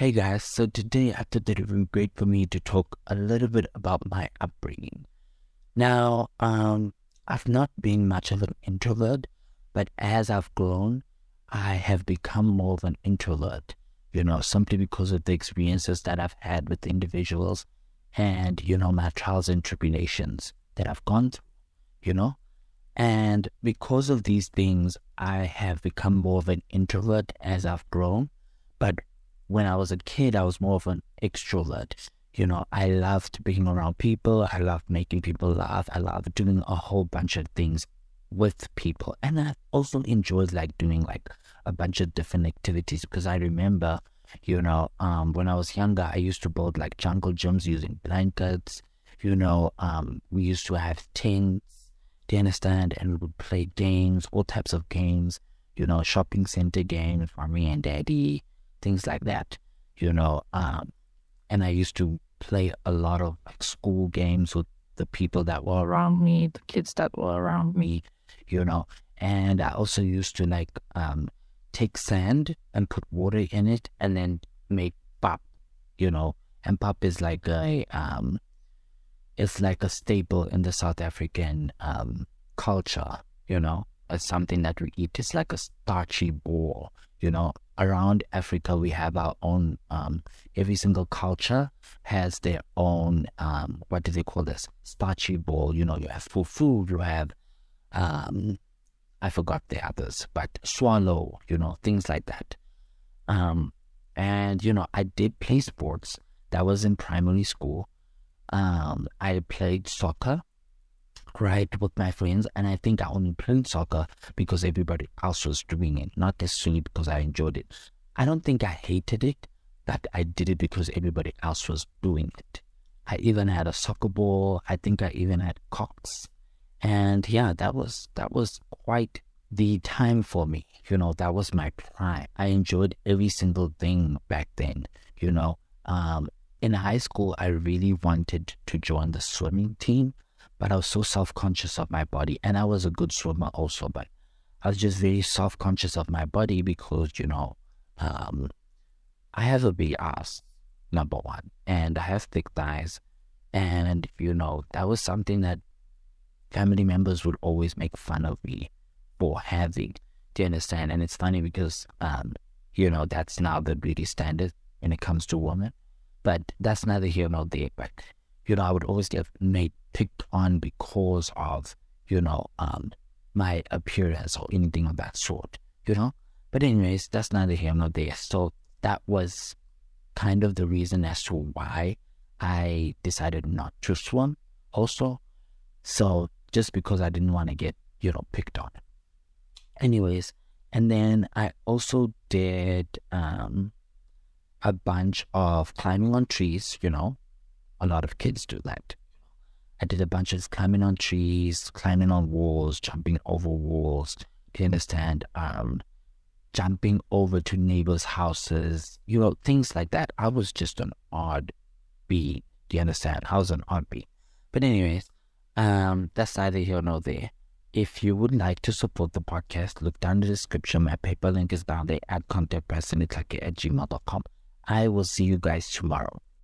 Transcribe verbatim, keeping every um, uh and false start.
Hey guys, so today I thought that it would be great for me to talk a little bit about my upbringing. Now, um, I've not been much of an introvert, but as I've grown, I have become more of an introvert, you know, simply because of the experiences that I've had with individuals and, you know, my trials and tribulations that I've gone through, you know. And because of these things, I have become more of an introvert as I've grown, but when I was a kid, I was more of an extrovert. You know, I loved being around people. I loved making people laugh. I loved doing a whole bunch of things with people. And I also enjoyed like doing like a bunch of different activities because I remember, you know, um, when I was younger, I used to build like jungle gyms using blankets. You know, um, we used to have tents, do you understand? And we would play games, all types of games, you know, shopping center games for me and daddy. Things like that, you know, um, and I used to play a lot of like, school games with the people that were around me, the kids that were around me, you know, and I also used to like um, take sand and put water in it and then make pap, you know, and pap is like a, um, it's like a staple in the South African um, culture, you know, it's something that we eat. It's like a starchy ball, you know. Around Africa, we have our own, um, every single culture has their own, um, what do they call this? Starchy ball. You know, you have fufu, you have, um, I forgot the others, but swallow, you know, things like that. Um, and, you know, I did play sports. That was in primary school. Um, I played soccer, right, with my friends, and I think I only played soccer because everybody else was doing it, not necessarily because I enjoyed it. I don't think I hated it, but I did it because everybody else was doing it. I even had a soccer ball. I think I even had cocks, and yeah, that was that was quite the time for me. You know, that was my prime. I enjoyed every single thing back then. You know, um, in high school, I really wanted to join the swimming team. But I was so self-conscious of my body. And I was a good swimmer also, but I was just very self-conscious of my body because, you know, um, I have a big ass, number one. And I have thick thighs. And, you know, that was something that family members would always make fun of me for having. Do you understand? And it's funny because, um, you know, that's now the beauty standard when it comes to women. But that's neither here nor there. But, you know, I would always get made picked on because of, you know, um, my appearance or anything of that sort, you know. But anyways, that's neither here nor there. So that was kind of the reason as to why I decided not to swim also. So just because I didn't want to get, you know, picked on. Anyways, and then I also did um, a bunch of climbing on trees, you know. A lot of kids do that. I did a bunch of climbing on trees, climbing on walls, jumping over walls, do you understand? Um, jumping over to neighbors' houses, you know, things like that. I was just an odd bee, do you understand? I was an odd bee. But anyways, um, that's neither here nor there. If you would like to support the podcast, look down in the description. My PayPal link is down there at contact Preston Letlhake at gmail dot com. I will see you guys tomorrow.